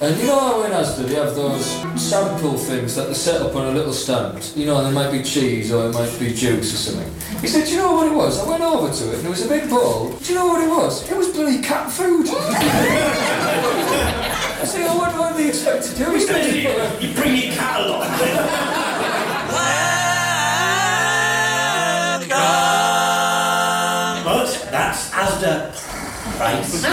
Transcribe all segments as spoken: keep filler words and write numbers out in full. And you know how in Asda they have those sample things that they set up on a little stand? You know, there might be cheese or it might be juice or something. He said, do you know what it was? I went over to it and it was a big bowl. Do you know what it was? It was bloody cat food. I said, oh, what, what do they expect to do? He's said, you, you bring your cat along. But that's Asda price.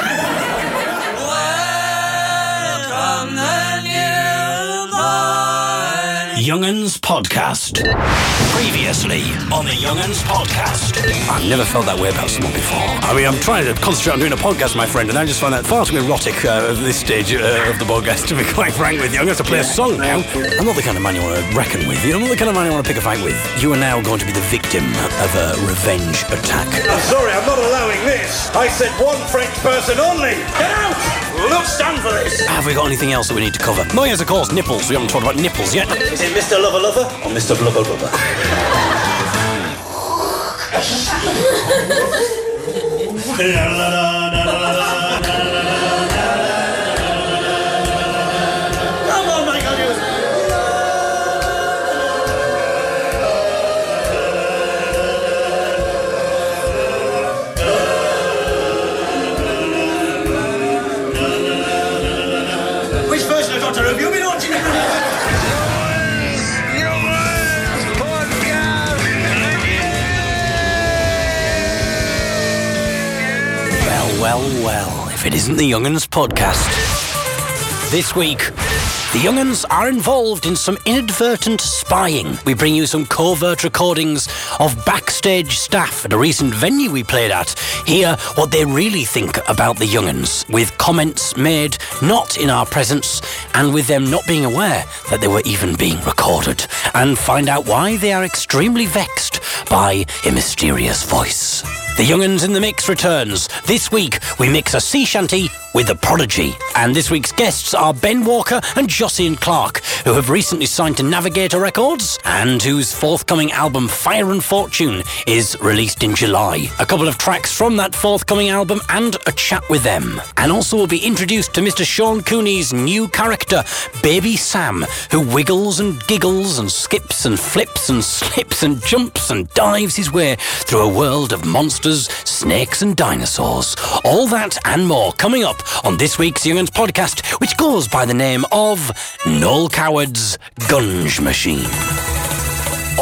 Young'uns Podcast. Previously on the Young'uns Podcast. I've never felt that way about someone before. I mean, I'm trying to concentrate on doing a podcast, my friend, and I just find that far too erotic uh, at this stage uh, of the podcast, to be quite frank with you. I'm going to play a song now. I'm not the kind of man you want to reckon with. I'm not the kind of man you want to pick a fight with. You are now going to be the victim of a revenge attack. I'm sorry, I'm not allowing this. I said one French person only. Get out! We'll not stand for this. Have we got anything else that we need to cover? No, yes, of course, nipples. We haven't talked about nipples yet. Is it Mister Lover Lover or Mister Blubber Blubber? Come on, my Well, well, if it isn't the Young'uns Podcast. This week, the Young'uns are involved in some inadvertent spying. We bring you some covert recordings of backstage staff at a recent venue we played at. Hear what they really think about the Young'uns, with comments made not in our presence and with them not being aware that they were even being recorded. And find out why they are extremely vexed by a mysterious voice. The Young'uns in the Mix returns. This week, we mix a sea shanty with the Prodigy. And this week's guests are Ben Walker and Josienne Clarke, who have recently signed to Navigator Records and whose forthcoming album, Fire and Fortune, is released in July. A couple of tracks from that forthcoming album and a chat with them. And also we'll be introduced to Mister Sean Cooney's new character, Baby Sam, who wiggles and giggles and skips and flips and slips and jumps and dives his way through a world of monsters, snakes and dinosaurs. All that and more coming up on this week's Young'uns Podcast, which goes by the name of Noel Coward's Gunge Machine.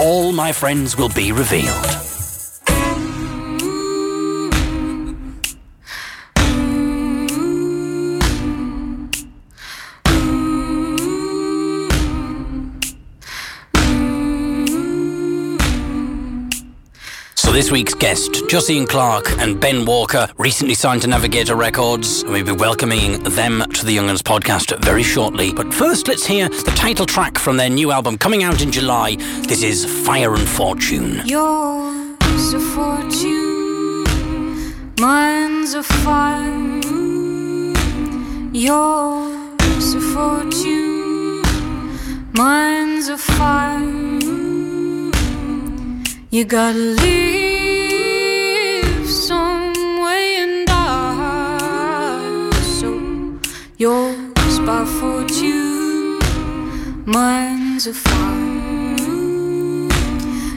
All my friends will be revealed. This week's guest, Josienne Clarke and Ben Walker, recently signed to Navigator Records, and we'll be welcoming them to the Young'uns Podcast very shortly. But first, let's hear the title track from their new album coming out in July. This is Fire and Fortune. Yours a fortune, mine's a fire. Yours a fortune, mine's a fire. You gotta live some way and die. So yours by fortune, mine's a fire.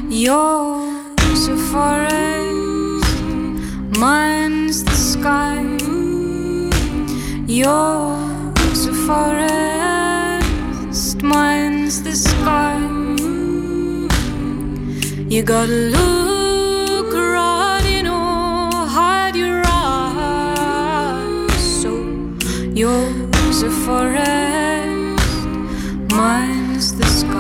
Yours a forest, mine's the sky. Yours a forest, mine's the sky. You gotta look right in or hide your eyes. So yours a forest, mine's the sky.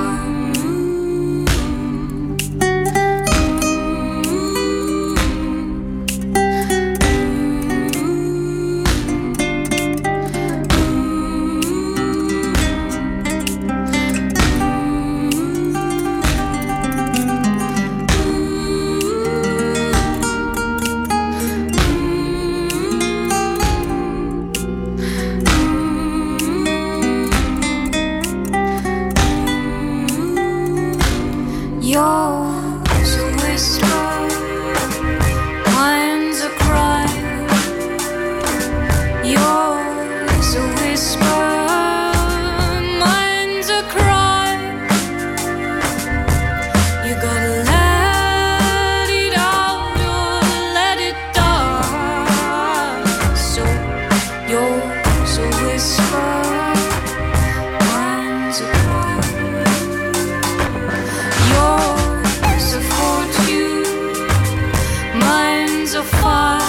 a fire,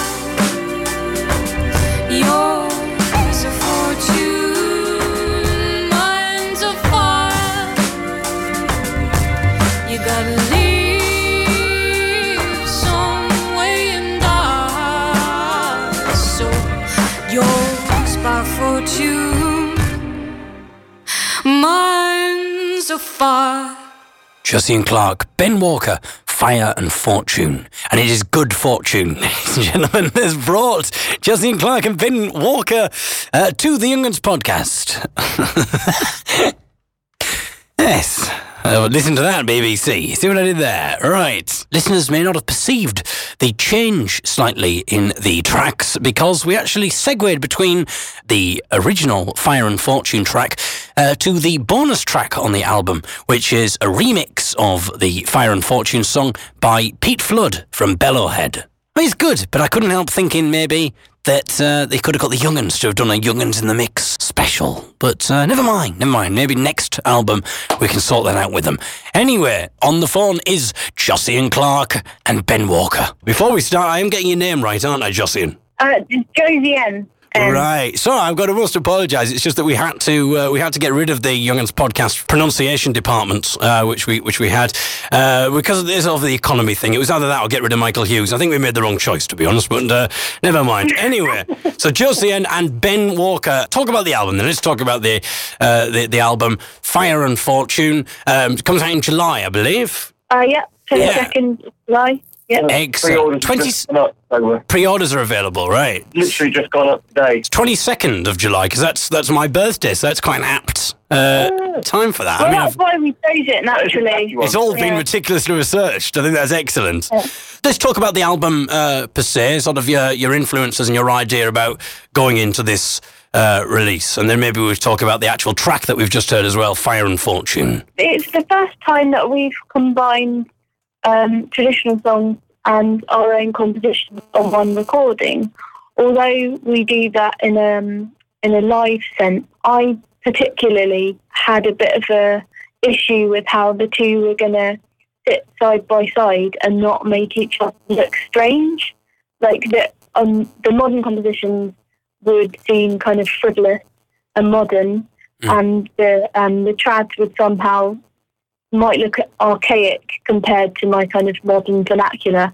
yours a fortune, mine's a fire. You gotta leave somewhere in die. So yours by fortune, mine's a fire. Josienne Clarke, Ben Walker, Fire and Fortune. And it is good fortune, ladies and gentlemen, that's brought Josienne Clarke and Ben Walker uh, to the Young'uns podcast. Yes. Uh, listen to that, B B C. See what I did there? Right. Listeners may not have perceived the change slightly in the tracks because we actually segued between the original Fire and Fortune track uh, to the bonus track on the album, which is a remix of the Fire and Fortune song by Pete Flood from Bellowhead. I mean, it's good, but I couldn't help thinking maybe that uh, they could have got the Young'uns to have done a Young'uns in the Mix special. But uh, never mind, never mind. Maybe next album we can sort that out with them. Anyway, on the phone is Josienne Clarke and Ben Walker. Before we start, I am getting your name right, aren't I, Josienne? Uh, Josienne. Um, right, so I've got to most apologise. It's just that we had to uh, we had to get rid of the Young'uns podcast pronunciation department, uh, which we which we had uh, because of this of the economy thing. It was either that or get rid of Michael Hughes. I think we made the wrong choice, to be honest, but uh, never mind. Anyway, so Josienne and Ben Walker, talk about the album. Then let's talk about the uh, the, the album Fire and Fortune. Um, it comes out in July, I believe. Uh, yeah, twenty-second yeah. July. Yeah. Excellent. Pre-orders, twenty, pre-orders are available, right? Literally just gone up today. It's twenty-second of July, because that's that's my birthday, so that's quite an apt uh, oh. time for that. Well, I mean, that's I've, why we chose it, naturally. It's all yeah. been meticulously researched. I think that's excellent. Yeah. Let's talk about the album uh, per se, sort of your, your influences and your idea about going into this uh, release. And then maybe we'll talk about the actual track that we've just heard as well, Fire and Fortune. It's the first time that we've combined Um, traditional songs and our own compositions on one recording. Although we do that in um in a live sense, I particularly had a bit of a issue with how the two were gonna sit side by side and not make each other look strange. Like the um the modern compositions would seem kind of frivolous and modern, mm. and the um the trads would somehow might look archaic compared to my kind of modern vernacular,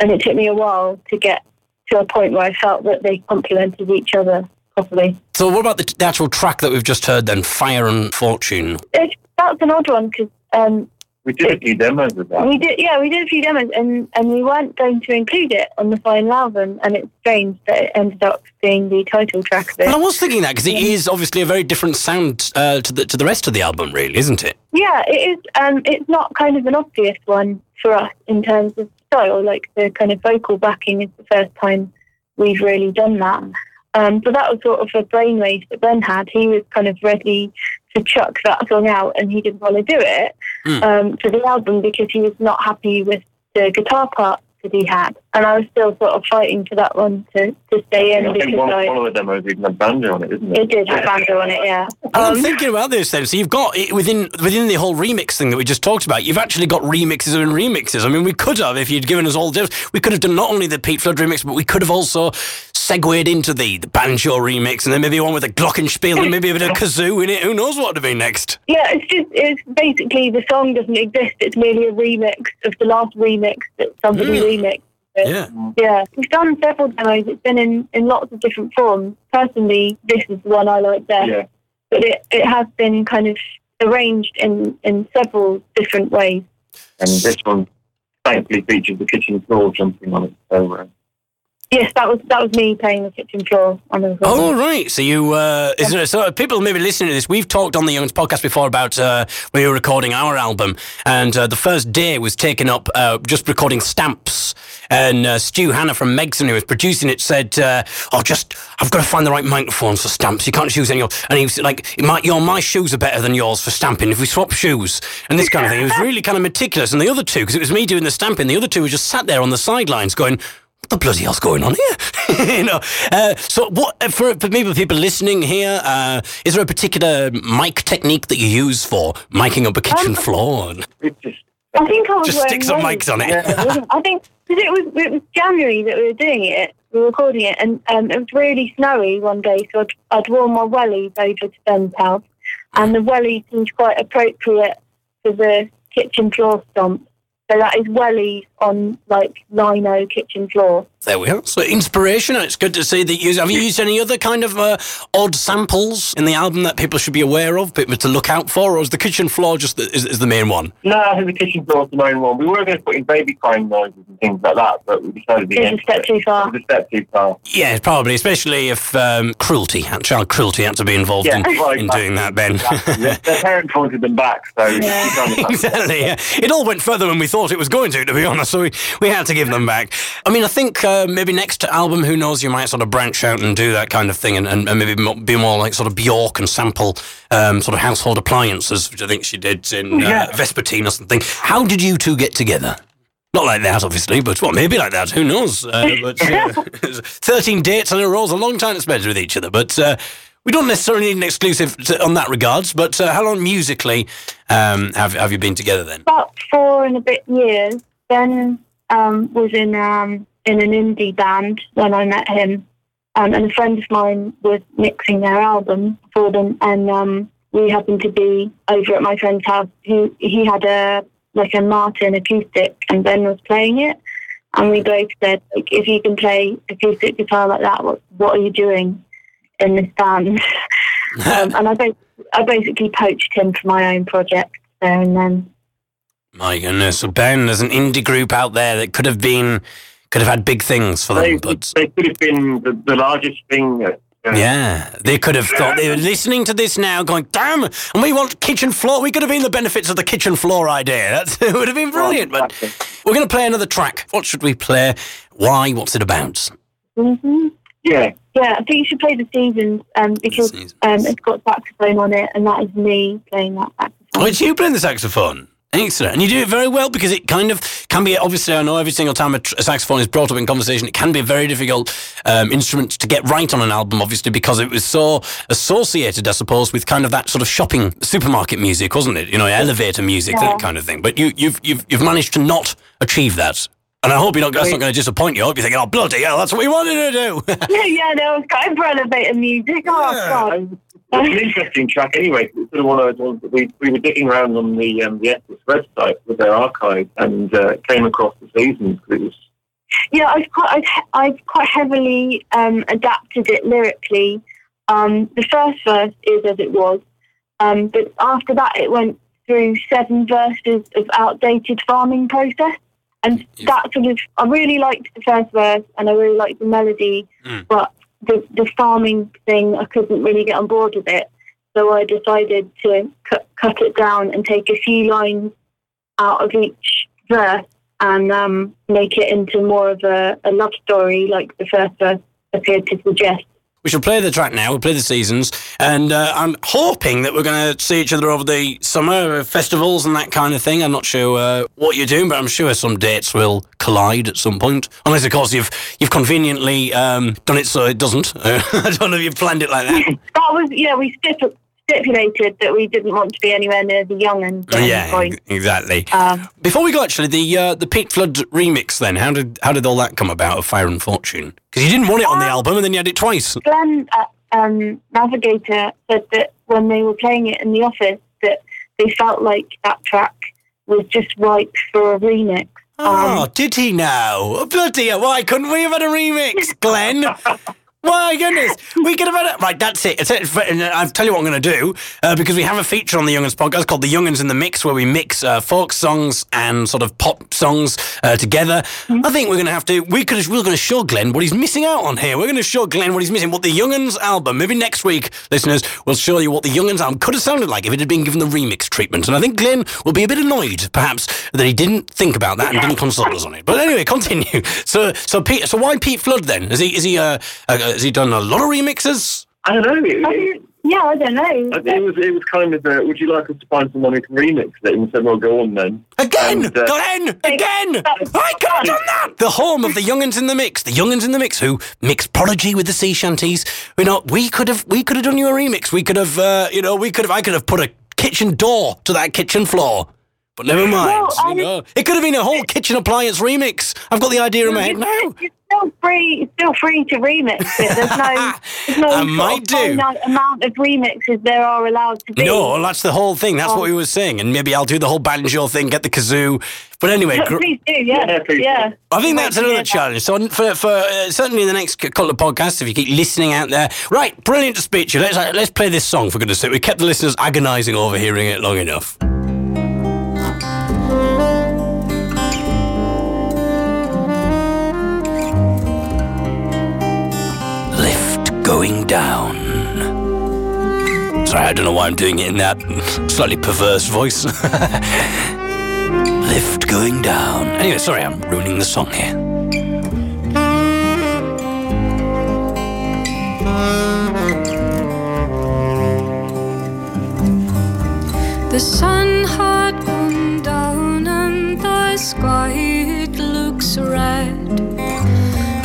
and it took me a while to get to a point where I felt that they complemented each other properly. So what about the, t- the actual track that we've just heard then, Fire and Fortune? It's, that's an odd one because um, we did it, a few demos of that. We did, yeah, we did a few demos, and, and we weren't going to include it on the final album, and it's strange that it ended up being the title track of it. Well, I was thinking that because it is obviously a very different sound uh, to the to the rest of the album, really, isn't it? Yeah, it is. Um, it's not kind of an obvious one for us in terms of style. Like the kind of vocal backing is the first time we've really done that. Um, but that was sort of a brainwave that Ben had. He was kind of ready to chuck that song out, and he didn't want to do it mm. um, for the album because he was not happy with the guitar part that he had, and I was still sort of fighting for that one to, to stay in. I think one, I, one of the demos even had banjo on it, didn't it? It did have banjo on it, yeah. Um, I'm thinking about this then. So you've got within within the whole remix thing that we just talked about, you've actually got remixes and remixes. I mean, we could have, if you'd given us all different, we could have done not only the Pete Flood remix, but we could have also segued into the, the banjo remix, and then maybe one with a glockenspiel and maybe a bit of kazoo in it. Who knows what to be next? Yeah, it's just it's basically the song doesn't exist. It's merely a remix of the last remix that somebody mm. remixed. But, yeah. yeah. We've done several demos. It's been in, in lots of different forms. Personally, this is the one I like best. Yeah. But it, it has been kind of arranged in, in several different ways. And this one thankfully features the kitchen floor jumping on it. So, uh, Yes, that was that was me playing the kitchen floor on the. Oh right, so you uh, is there, so people maybe listening to this. We've talked on the Young'uns podcast before about uh, when we were recording our album, and uh, the first day was taken up uh, just recording stamps. And uh, Stu Hannah from Megson, who was producing it, said, uh, "Oh, just I've got to find the right microphones for stamps. You can't choose any." Of, and he was like, "My your my shoes are better than yours for stamping. If we swap shoes and this kind of thing." It was really kind of meticulous. And the other two, because it was me doing the stamping, the other two were just sat there on the sidelines going, "What the bloody hell's going on here?" You know. Uh, so, what for, for maybe people listening here, uh, is there a particular mic technique that you use for miking up a kitchen um, floor? It just, I think I was just wearing sticks of mics on it. Yeah. I think Because it was it was January that we were doing it, we were recording it, and um, it was really snowy one day, so I'd, I'd worn my wellies over to Ben's house, and the wellies seemed quite appropriate for the kitchen floor stomp. So that is wellies on, like, lino kitchen floor. There we are. So inspirational. It's good to see that you... Have you used any other kind of uh, odd samples in the album that people should be aware of, people to look out for, or is the kitchen floor just the, is, is the main one? No, I think the kitchen floor is the main one. We were going to put in baby crying noises and things like that, but we decided... It was a step too far. It was a step too far. Yeah, probably, especially if um, cruelty, child cruelty had to be involved yeah, in, well, exactly. in doing that, Ben. Exactly. Their parents wanted them back, so... Yeah. Exactly, yeah. It all went further than we thought it was going to, to be honest, so we, we had to give them back. I mean, I think uh, maybe next album, who knows, you might sort of branch out and do that kind of thing and, and, and maybe be more like sort of Bjork and sample um, sort of household appliances, which I think she did in uh, yeah. Vespertine or something. How did you two get together? Not like that, obviously, but well, maybe like that, who knows? Uh, but uh, thirteen dates in a row is a long time to spend with each other, but... Uh, We don't necessarily need an exclusive to, on that regards, but uh, how long musically um, have have you been together then? About four and a bit years. Ben um, was in um, in an indie band when I met him, um, and a friend of mine was mixing their album for them, and um, we happened to be over at my friend's house. He he had a like a Martin acoustic, and Ben was playing it, and we both said, like, "If you can play acoustic guitar like that, what what are you doing in this band?" um, and I, ba- I basically poached him for my own project there and then. My goodness, so Ben, there's an indie group out there that could have been, could have had big things for they, them. But they could have been the, the largest thing. Uh, yeah, they could have thought they were listening to this now, going, "Damn!" And we want kitchen floor. We could have been the benefits of the kitchen floor idea. That's it would have been brilliant. But we're going to play another track. What should we play? Why? What's it about? Mm-hmm. Yeah. Yeah, I think you should play The Seasons um, because the um, it's got saxophone on it, and that is me playing that saxophone. Oh, it's you playing the saxophone. Excellent. And you do it very well because it kind of can be, obviously, I know every single time a, tr- a saxophone is brought up in conversation, it can be a very difficult um, instrument to get right on an album, obviously, because it was so associated, I suppose, with kind of that sort of shopping supermarket music, wasn't it? You know, elevator music, yeah. That kind of thing. But you, you've, you've, you've managed to not achieve that. And I hope you're not, that's not going to disappoint you. I hope you're thinking, oh, bloody hell, that's what we wanted to do. yeah, yeah, no, I was going for elevator music. Oh, yeah. God. It's an interesting track anyway. It's sort of one of those ones that we, we were digging around on the um, the Essex website with their archive and uh, came across The Seasons. It was... Yeah, I've quite, I've, I've quite heavily um, adapted it lyrically. Um, the first verse is as it was, um, but after that it went through seven verses of outdated farming process. And that sort of, I really liked the first verse and I really liked the melody, mm. but the, the farming thing, I couldn't really get on board with it. So I decided to cut, cut it down and take a few lines out of each verse and um, make it into more of a, a love story, like the first verse appeared to suggest. We shall play the track now, we'll play The Seasons, and uh, I'm hoping that we're going to see each other over the summer festivals and that kind of thing. I'm not sure uh, what you're doing, but I'm sure some dates will collide at some point. Unless, of course, you've you've conveniently um, done it so it doesn't. Uh, I don't know if you've planned it like that. That was, yeah, we stipulated. stipulated that we didn't want to be anywhere near the Young'uns. Yeah, ex- exactly. Um, Before we go, actually, the uh, the Pete Flood remix then, how did how did all that come about of Fire and Fortune? Because you didn't want it on the album and then you had it twice. Glenn at um, Navigator said that when they were playing it in the office that they felt like that track was just ripe for a remix. Um, oh, did he now? Bloody hell, why couldn't we have had a remix, Glenn? My goodness, we could have had it. Right, that's it. That's it. And I'll tell you what I'm going to do, uh, because we have a feature on the Young'uns podcast called The Young'uns in the Mix, where we mix uh, folk songs and sort of pop songs uh, together. Mm-hmm. I think we're going to have to, we could, we're going to show Glenn what he's missing out on here. We're going to show Glenn what he's missing, what the Young'uns album, maybe next week, listeners, we'll show you what the Young'uns album could have sounded like if it had been given the remix treatment. And I think Glenn will be a bit annoyed, perhaps, that he didn't think about that and didn't consult us on it. But anyway, continue. So, so Pete, so why Pete Flood then? Is he, is he uh, a, Has he done a lot of remixes? I don't know. It, it, yeah, I don't know. I think it was it was kind of a, would you like us to find someone who can remix it? And said, well, go on then. Again! And, uh, Glenn! Again! I could have done that! The home of the Young'uns in the Mix. The Young'uns in the Mix who mix Prodigy with the sea shanties. You know, we could have we could have done you a remix. We could have, uh, you know, we could have, I could have put a kitchen door to that kitchen floor. But never mind. Well, you know, it could have been a whole kitchen appliance remix. I've got the idea in my head now. You're still free, still free to remix it. There's no, there's no I might do. amount of remixes there are allowed to be. No, that's the whole thing. That's oh. what we were saying. And maybe I'll do the whole banjo thing, get the kazoo. But anyway, gr- please do, yeah, yeah, please yeah. Do. I think that's another challenge. So for, for uh, certainly the next couple of podcasts, if you keep listening out there, right? Brilliant to speak to you. Let's uh, let's play this song for goodness' sake. We kept the listeners agonising over hearing it long enough. Lift going down. Sorry, I don't know why I'm doing it in that slightly perverse voice. Lift going down. Anyway, sorry, I'm ruining the song here. The sun had come down and the sky it looks red.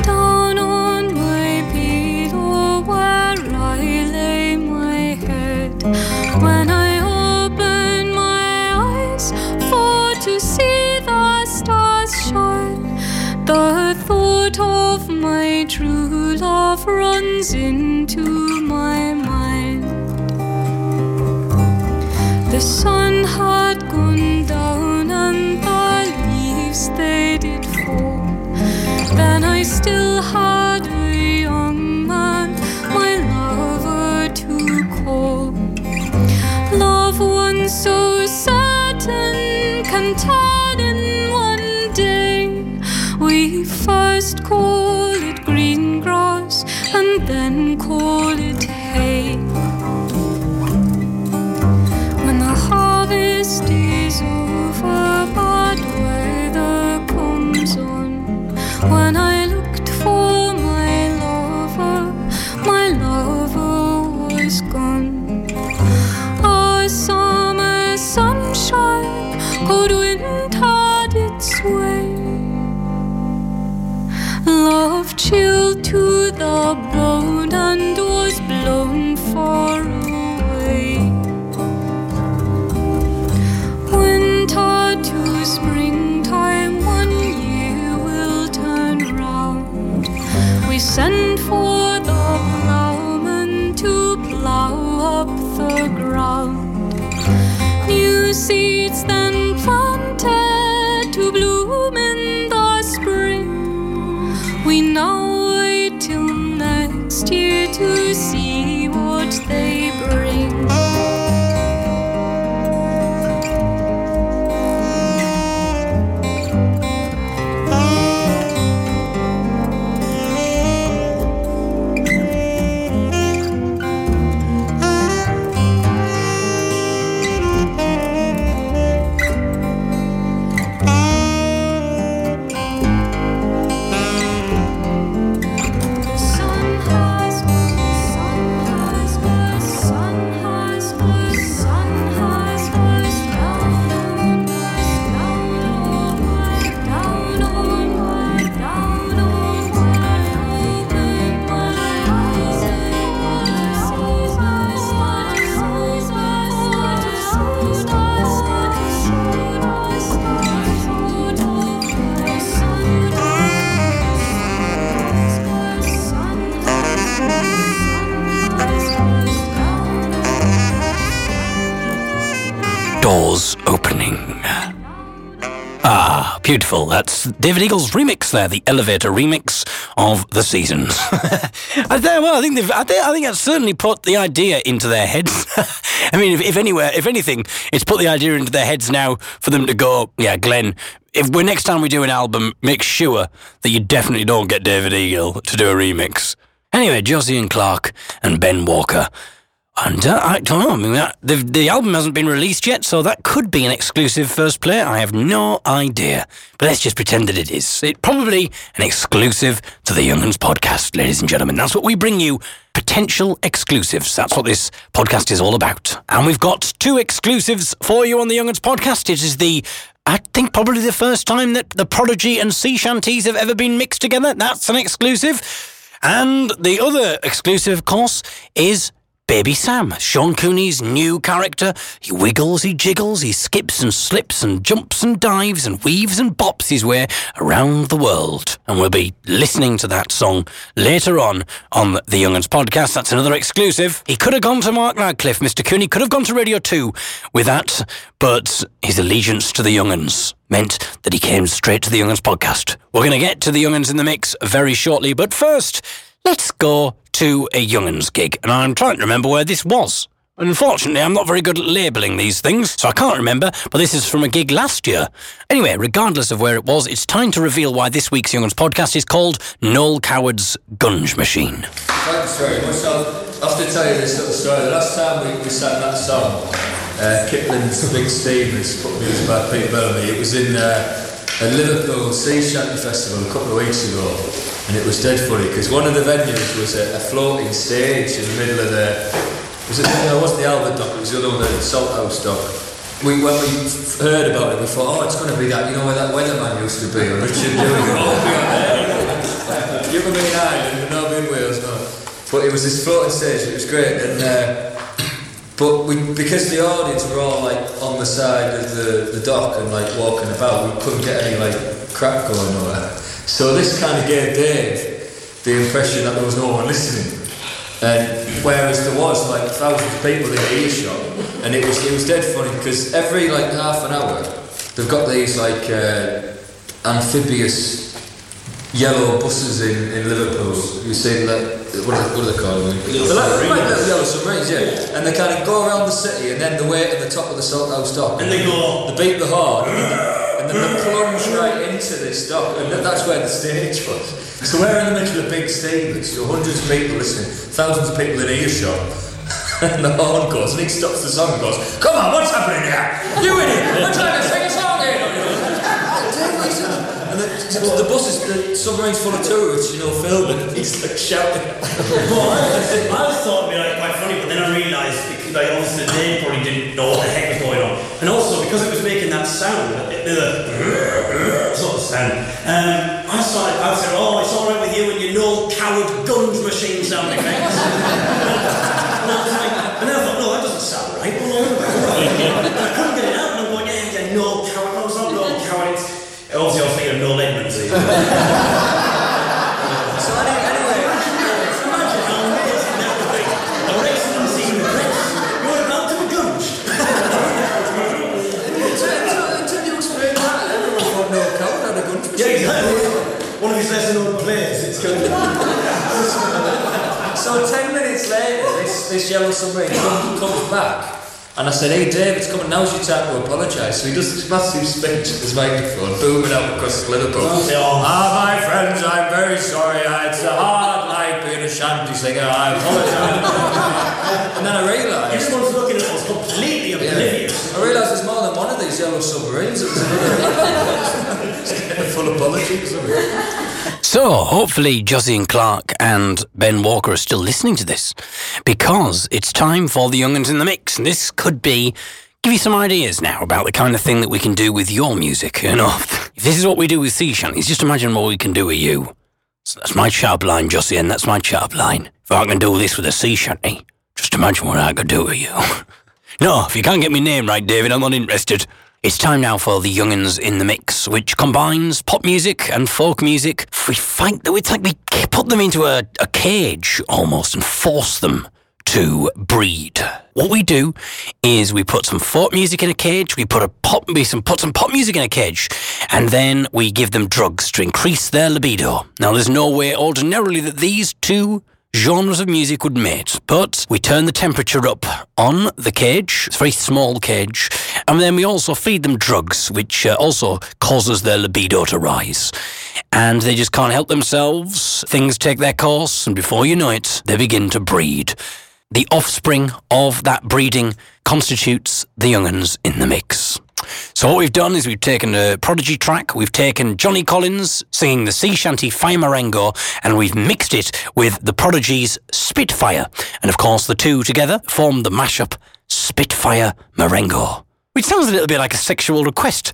Down on my pillow where I lay my head. When I open my eyes to see the stars shine, the thought of my true love runs into my mind. The sun had gone down and the leaves they did fall. Then I still had a young man, my lover to call. Love one so certain, content in one day. We first call it green grass and then call it hay. When the harvest is over, bad weather comes on. When I looked for my lover, my lover was gone. A summer sunshine cold wind had its way. Love chilled to the bone and was blown far away. Winter to springtime, one year will turn round. We send for the plowman to plow up the ground. New seeds then planted to bloom in the spring. We now wait till next year to see what they bring. Opening. Ah, beautiful. That's David Eagle's remix there, the elevator remix of The Seasons. I, well, I think they've, I think I think that's certainly put the idea into their heads. I mean, if, if anywhere, if anything, it's put the idea into their heads now for them to go, yeah, Glenn, if we're next time we do an album, make sure that you definitely don't get David Eagle to do a remix. Anyway, Josienne Clarke and Ben Walker. And uh, I don't know, I mean, that, the, the album hasn't been released yet, so that could be an exclusive first play. I have no idea. But let's just pretend that it is. It's probably an exclusive to the Young'uns podcast, ladies and gentlemen. That's what we bring you, potential exclusives. That's what this podcast is all about. And we've got two exclusives for you on the Young'uns podcast. It is the... I think probably the first time that the Prodigy and Sea Shanties have ever been mixed together. That's an exclusive. And the other exclusive, of course, is... Baby Sam, Sean Cooney's new character. He wiggles, he jiggles, he skips and slips and jumps and dives and weaves and bops his way around the world. And we'll be listening to that song later on on the Young'uns podcast. That's another exclusive. He could have gone to Mark Radcliffe, Mister Cooney could have gone to Radio two with that, but his allegiance to the Young'uns meant that he came straight to the Young'uns podcast. We're going to get to the Young'uns in the mix very shortly, but first, let's go to a Young'uns gig. And I'm trying to remember where this was. Unfortunately, I'm not very good at labelling these things, so I can't remember, but this is from a gig last year. Anyway, regardless of where it was, it's time to reveal why this week's Young'uns podcast is called Noel Coward's Gunge Machine. Thanks very much. I'll have to tell you this little story. The last time we, we sang that song, uh, Kipling's Big Stevens, put me to by Peter Bellamy, it was in uh, a Liverpool Sea Shanty Festival a couple of weeks ago. And it was dead funny, because one of the venues was a, a floating stage in the middle of the... Was it, no, it wasn't the Albert Dock, it was the other one, the Salt House Dock. We, when we heard about it, we thought, oh, it's going to be that, you know, where that weatherman used to be, or Richard Dillian, oh, we got there. You were in Ireland, no, in Wales, no. But it was this floating stage, it was great, and... Uh, but we, because the audience were all, like, on the side of the, the dock and, like, walking about, we couldn't get any, like, crap going on there. So this kind of gave Dave the impression that there was no one listening. And whereas there was like thousands of people in the earshot, and it was it was dead funny because every like half an hour they've got these like uh, amphibious yellow buses in, in Liverpool. You see like what are they, what are they called? Little they're like, like little yellow submarines, yeah. And they kind of go around the city and then they wait at the top of the Salt House Dock. And they go. They beat the horn. And then they plunged right into this dock, and that's where the stage was. So we're in the middle of big stages, so hundreds of people listening, thousands of people in earshot, and the horn goes, and he stops the song and goes, "Come on, what's happening here? You idiot! I'm trying to sing a song here!" And the, the bus is, the submarine's full of tourists, you know, filming, and he's like shouting. I always thought it'd be like quite funny, but then I realised, like obviously they probably didn't know what the heck was going on, and also because it was making that sound, it, the sort of sound, um, I started, I said, "Oh, it's all right with you and your Noel Coward Gunge Machine sound effects." And I was like, and then I thought, no, that doesn't sound right. Well, I couldn't get it out, and I'm going, yeah, yeah, Noel Coward. No, it's not Noel Coward. It's obviously I was thinking of Noel Edmonds. So anyway, anyway, imagine how amazing that would be. A racing scene with Rex. Yeah, exactly. One of his lesser known players, it's going to So ten minutes later, this, this yellow submarine comes, comes back, and I said, "Hey Dave, it's coming, now's your time to apologise." So he does this massive speech at his microphone, booming out across Liverpool. Oh. "Ah, my friends, I'm very sorry, it's a hard life being a shanty singer, I apologise." And then I realised... Everyone's looking at us completely oblivious. Yeah. I realised there's more than one of these yellow submarines. It was another... Full apologies. So, hopefully Josienne Clarke and Ben Walker are still listening to this, because it's time for the Young'uns in the mix, and this could be give you some ideas now about the kind of thing that we can do with your music. You know, if this is what we do with sea shanties, just imagine what we can do with you. So that's my sharp line, Josienne. That's my sharp line. If I can do this with a sea shanty, just imagine what I could do with you. No, if you can't get my name right, David, I'm not interested. It's time now for the Young'uns in the mix, which combines pop music and folk music. We find that it's like we put them into a, a cage almost and force them to breed. What we do is we put some folk music in a cage, we put a pop, we some, put some pop music in a cage, and then we give them drugs to increase their libido. Now, there's no way ordinarily that these two genres of music would mate, but we turn the temperature up on the cage. It's a very small cage, and then we also feed them drugs, which uh, also causes their libido to rise, and they just can't help themselves. Things take their course, and before you know it, they begin to breed. The offspring of that breeding constitutes the Young'uns in the mix. So what we've done is we've taken a Prodigy track, we've taken Johnny Collins singing the sea shanty Fire Marengo, and we've mixed it with the Prodigy's Spitfire. And of course the two together form the mashup Spitfire Marengo, which sounds a little bit like a sexual request.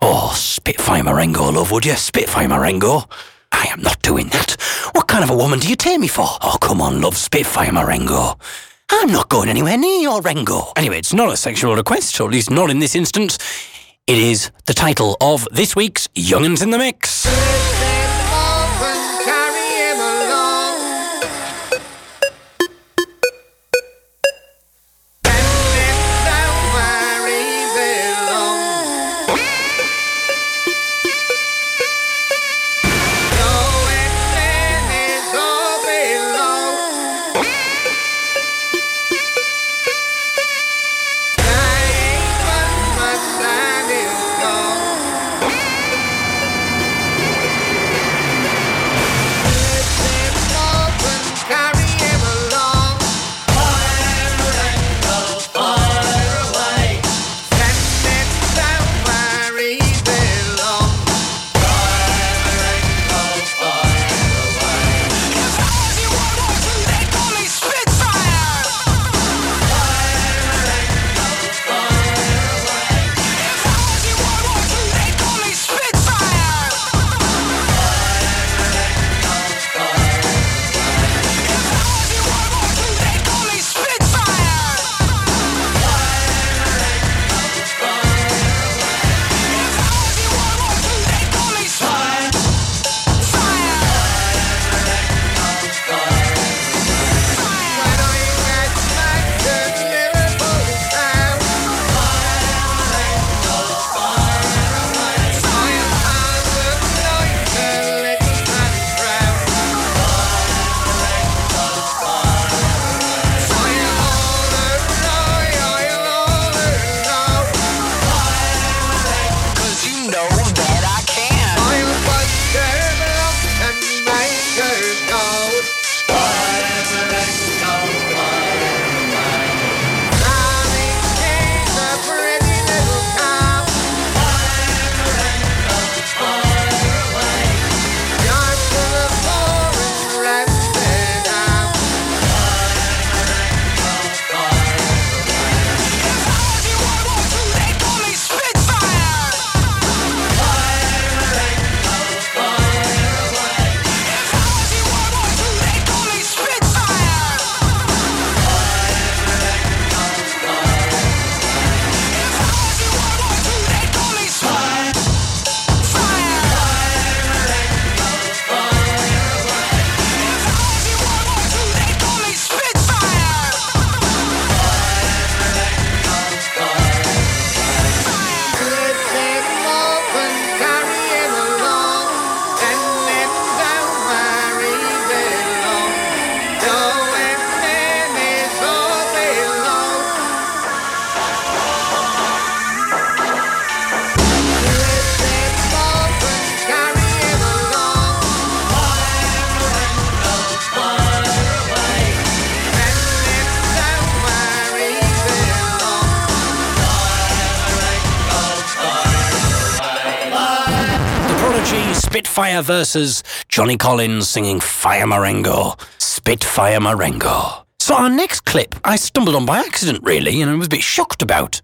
"Oh, Spitfire Marengo, love, would you? Spitfire Marengo." "I am not doing that. What kind of a woman do you take me for?" "Oh, come on, love, Spitfire Marengo." I'm not going anywhere near your Rengo. Anyway, it's not a sexual request, or at least not in this instance. It is the title of this week's Young'uns in the Mix. Spitfire versus Johnny Collins singing Fire Marengo. Spitfire Marengo. So our next clip I stumbled on by accident, really, and I was a bit shocked about.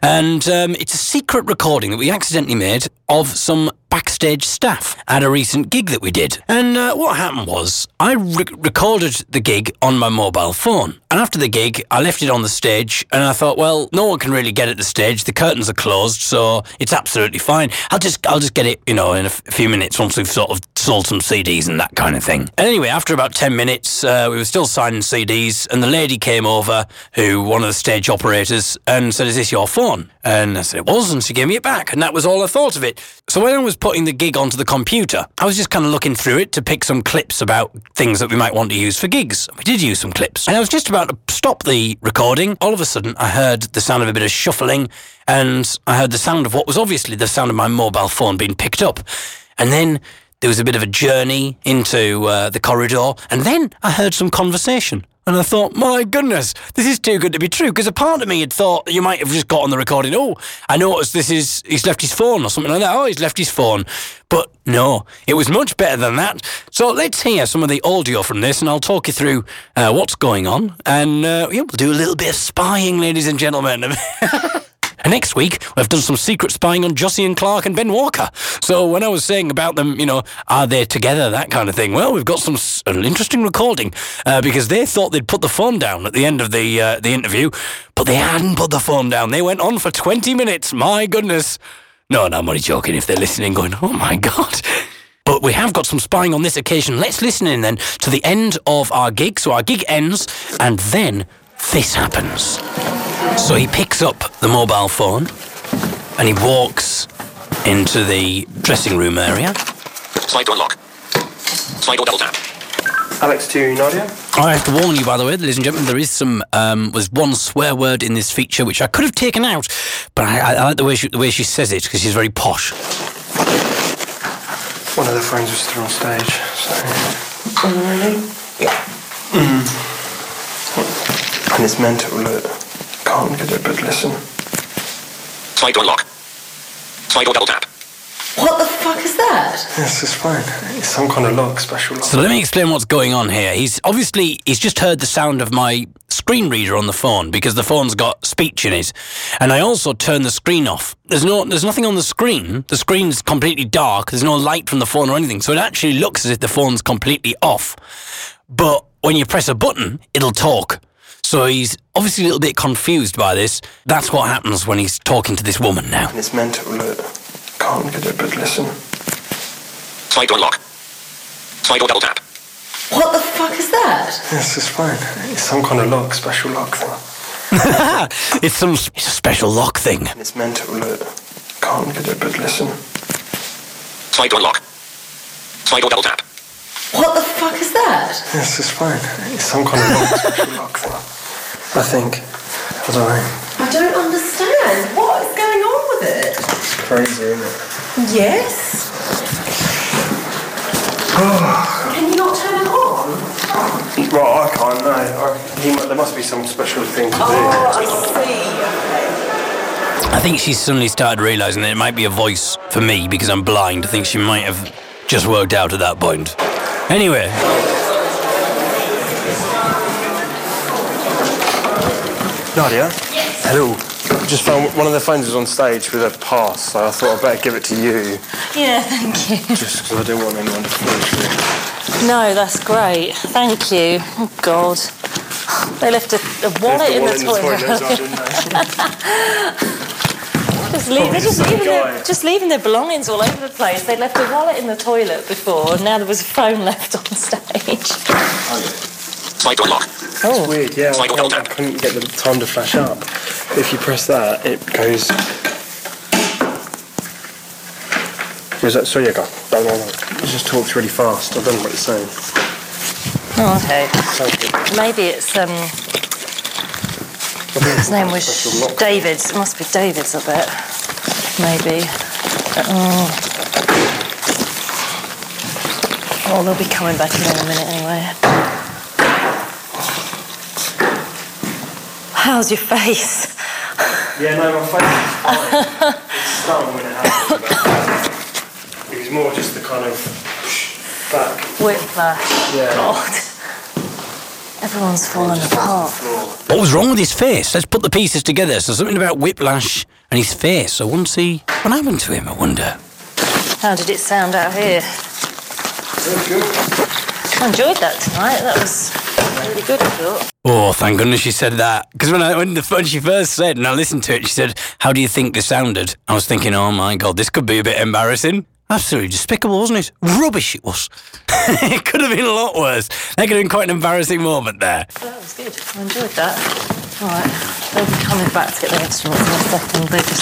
And um, it's a secret recording that we accidentally made of some backstage staff at a recent gig that we did. And uh, what happened was I re- recorded the gig on my mobile phone. And after the gig, I left it on the stage and I thought, well, no one can really get at the stage. The curtains are closed, so it's absolutely fine. I'll just I'll just get it, you know, in a f- few minutes once we've sort of sold some C Ds and that kind of thing. And anyway, after about ten minutes, uh, we were still signing C Ds and the lady came over, who, one of the stage operators, and said, is this your phone? And I said, it was, and she gave me it back. And that was all I thought of it. So when I was putting the gig onto the computer, I was just kind of looking through it to pick some clips about things that we might want to use for gigs. We did use some clips. And I was just about to stop the recording. All of a sudden, I heard the sound of a bit of shuffling, and I heard the sound of what was obviously the sound of my mobile phone being picked up. And then there was a bit of a journey into uh, the corridor, and then I heard some conversation. And I thought, my goodness, this is too good to be true. Because a part of me had thought, you might have just got on the recording, oh, I noticed this is, he's left his phone or something like that. Oh, he's left his phone. But no, it was much better than that. So let's hear some of the audio from this and I'll talk you through uh, what's going on. And uh, yeah, we'll do a little bit of spying, ladies and gentlemen. And next week, I've done some secret spying on Josienne Clarke and Ben Walker. So when I was saying about them, you know, are they together, that kind of thing, well, we've got some s- interesting recording uh, because they thought they'd put the phone down at the end of the uh, the interview, but they hadn't put the phone down. They went on for twenty minutes. My goodness. No, no, I'm only joking if they're listening going, oh, my God. But we have got some spying on this occasion. Let's listen in then to the end of our gig. So our gig ends and then this happens. So he picks up the mobile phone and he walks into the dressing room area. Slide door lock. Slide door double tap. Alex to Nadia. I have to warn you, by the way, ladies and gentlemen, there is some, um, was one swear word in this feature which I could have taken out, but I, I, I like the way she, the way she says it because she's very posh. One of the friends was still on stage, so... Oh, really? Yeah. Mm. And it's mental alert. Can't get it, but listen. Slide door lock. Slide door double tap. What the fuck is that? This is fine. It's some kind of lock, special lock. So let me explain what's going on here. He's obviously, he's just heard the sound of my screen reader on the phone because the phone's got speech in it. And I also turned the screen off. There's no, there's nothing on the screen. The screen's completely dark. There's no light from the phone or anything. So it actually looks as if the phone's completely off. But when you press a button, it'll talk. So he's obviously a little bit confused by this. That's what happens when he's talking to this woman now. It's mental alert. Can't get it, but listen. Slide door lock. Slide door double tap. What the fuck is that? This is fine. It's some kind of lock, special lock thing. it's some it's a special lock thing. It's mental alert. Can't get it, but listen. Slide door lock. Slide door double tap. What the fuck is that? This is fine. It's some kind of lock, special lock thing. I think. I don't know. I don't understand. What is going on with it? It's crazy, isn't it? Yes. Oh. Can you not turn it on? Well, I can't, no. I, he, there must be some special thing to oh, do. I see. Okay. I think she's suddenly started realising that it might be a voice for me because I'm blind. I think she might have just worked out at that point. Anyway. Nadia? Yes. Hello. Just found one of the phones was on stage with a pass, so I thought I'd better give it to you. Yeah, thank you. Just because I didn't want anyone to finish me. No, that's great. Thank you. Oh, God. They left a, a wallet, they left the wallet in the, the toilet. toilet didn't they? just leave, they're just leaving, their, just leaving their belongings all over the place. They left a wallet in the toilet before, and now there was a phone left on stage. Oh, yeah. Slide door lock. Oh. It's weird, yeah. Slide door double tap. I couldn't get the time to flash up. If you press that, it goes... Was that... Sorry, I got... It just talks really fast. I don't know what it's saying. Oh, OK. It. Maybe it's... um. His name was David's. It must be David's, I bet. Maybe. Oh. Oh, they'll be coming back in in a minute anyway. How's your face? Yeah, no, my face is fine. It's stung when it happens, but it was more just the kind of back. Whiplash. Yeah. God. Everyone's fallen apart. What was wrong with his face? Let's put the pieces together. So something about whiplash and his face. So once he... What happened to him, I wonder? How did it sound out here? Very good. I enjoyed that tonight. That was... really good, I thought. Oh, thank goodness she said that. Because when I when, the, when she first said, and I listened to it, she said, how do you think this sounded? I was thinking, oh my God, this could be a bit embarrassing. Absolutely despicable, wasn't it? Rubbish it was. It could have been a lot worse. That could have been quite an embarrassing moment there. Well, that was good. I enjoyed that. All right. They'll be coming back to get their instruments in a second. They're just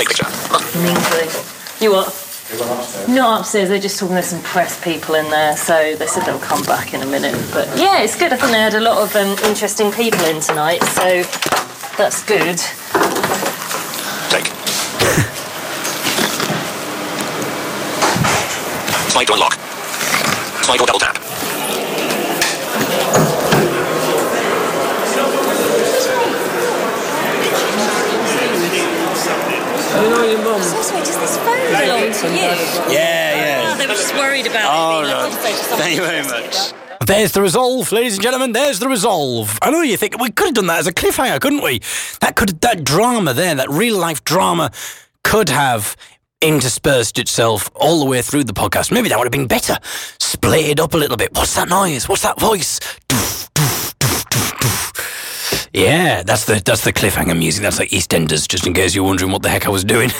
mingling. You what? Upstairs. Not upstairs, they're just talking, there's some press people in there, so they said they'll come back in a minute. But yeah, it's good. I think they had a lot of um, interesting people in tonight, so that's good. Take. Slide door lock. Slide door double tap. You know your mum. Sorry, does this phone belong to you? Yeah, yeah. Oh, they were just worried about it. Oh, no. Thank you very much. There's the resolve, ladies and gentlemen, there's the resolve. I know you think, we could have done that as a cliffhanger, couldn't we? That could, that drama there, that real-life drama could have interspersed itself all the way through the podcast. Maybe that would have been better. Split it up a little bit. What's that noise? What's that voice? Doof, doof, doof, doof, doof. Yeah, that's the that's the cliffhanger music. That's like EastEnders, just in case you're wondering what the heck I was doing.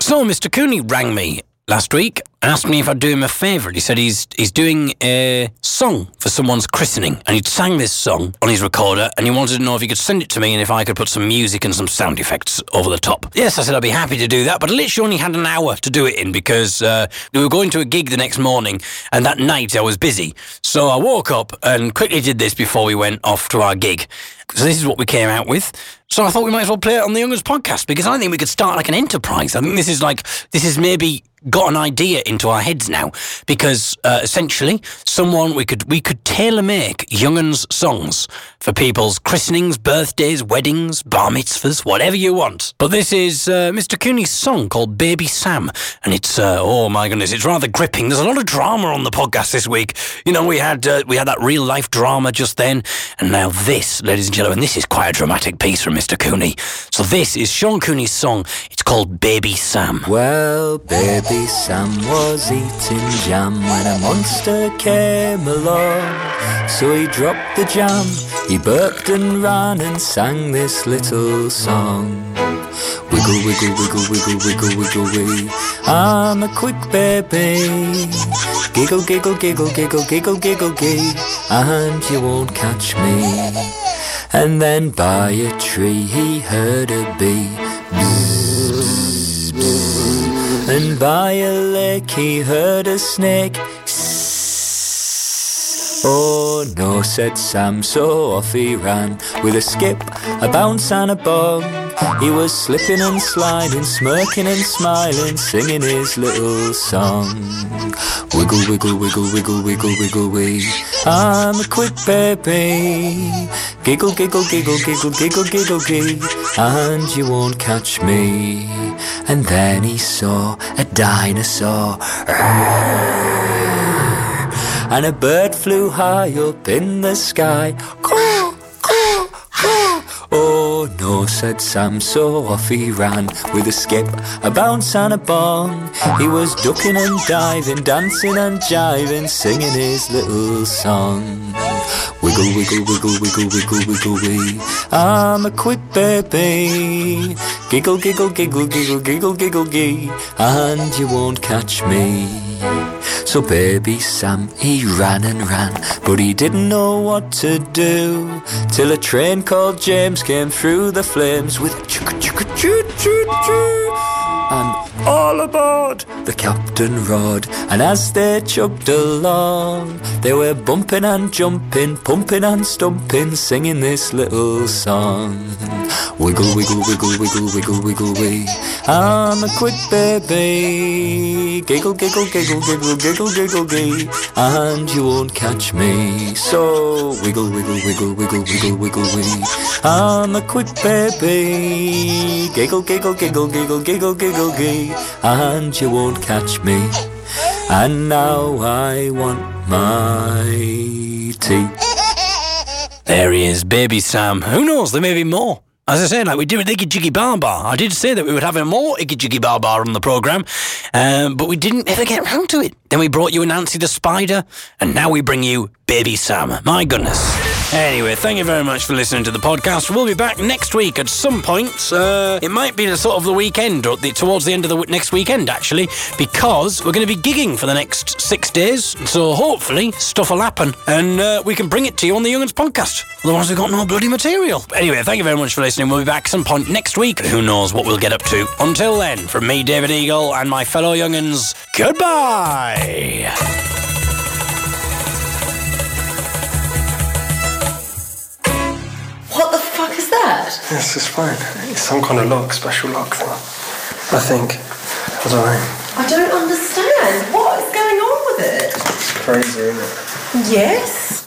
So Mister Cooney rang me last week and asked me if I'd do him a favour. He said he's he's doing a song for someone's christening, and he'd sang this song on his recorder, and he wanted to know if he could send it to me and if I could put some music and some sound effects over the top. Yes, I said I'd be happy to do that, but I literally only had an hour to do it in because uh, we were going to a gig the next morning, and that night I was busy. So I woke up and quickly did this before we went off to our gig. So this is what we came out with. So I thought we might as well play it on the Young'uns podcast, because I think we could start like an enterprise. I think this is like, this is maybe got an idea into our heads now, because uh, essentially someone we could we could tailor make Young'uns songs for people's christenings, birthdays, weddings, bar mitzvahs, whatever you want. But this is uh, Mister Cooney's song called Baby Sam, and it's uh, oh my goodness, it's rather gripping. There's a lot of drama on the podcast this week. You know, we had uh, we had that real life drama just then, and now this, ladies and gentlemen, this is quite a dramatic piece from Mister Cooney. So this is Sean Cooney's song. It's called Baby Sam. Well, baby Sam was eating jam when a monster came along. So he dropped the jam, he burped and ran and sang this little song. Wiggle, wiggle, wiggle, wiggle, wiggle, wiggle, wee. I'm a quick baby. Giggle, giggle, giggle, giggle, giggle, giggle, gee. And you won't catch me. And then by a tree he heard a bee. Bzz, bzz, bzz. And by a lake he heard a snake. Oh no, said Sam, so off he ran. With a skip, a bounce and a bong, he was slipping and sliding, smirking and smiling, singing his little song. Wiggle, wiggle, wiggle, wiggle, wiggle, wiggle, wee. I'm a quick baby. Giggle, giggle, giggle, giggle, giggle, giggle, gee. And you won't catch me. And then he saw a dinosaur. And a bird flew high up in the sky. Oh no, said Sam, so off he ran. With a skip, a bounce and a bong, he was ducking and diving, dancing and jiving, singing his little song. Wiggle, wiggle, wiggle, wiggle, wiggle, wiggle, wee. I'm a quick baby. Giggle, giggle, giggle, giggle, giggle, giggle, gee. And you won't catch me. So baby Sam, he ran and ran, but he didn't know what to do, till a train called James came through the flames with a chugga chugga choo choo choo. And all aboard, the captain roared, and as they chugged along, they were bumping and jumping, pumping and stumping, singing this little song. Wiggle, wiggle, wiggle, wiggle, wiggle, wiggle, wee. I'm a quick baby. Giggle, giggle, giggle, giggle, giggle, giggle, gee. And you won't catch me. So wiggle, wiggle, wiggle, wiggle, wiggle, wiggle, wee. I'm a quick baby. Giggle, giggle, giggle, giggle, giggle, giggle, gee. And you won't catch me. And now I want my tea. There he is, Baby Sam. Who knows, there may be more. As I said, like we did with Iggy Jiggy Bar Bar. I did say that we would have more Iggy Jiggy Bar Bar on the programme, um, but we didn't ever get round to it. Then we brought you Nancy the Spider, and now we bring you Baby Sam. My goodness. Anyway, thank you very much for listening to the podcast. We'll be back next week at some point. Uh, it might be the sort of the weekend, or the, towards the end of the w- next weekend, actually, because we're going to be gigging for the next six days. So hopefully stuff will happen, and uh, we can bring it to you on the Young'uns podcast. Otherwise, we've got no bloody material. Anyway, thank you very much for listening. We'll be back at some point next week. Who knows what we'll get up to? Until then, from me, David Eagle, and my fellow Young'uns, goodbye. What the fuck is that? This is fine. It's some kind of lock, special lock thing. I think. I don't know. I don't understand. What is going on with it? It's crazy, isn't it? Yes.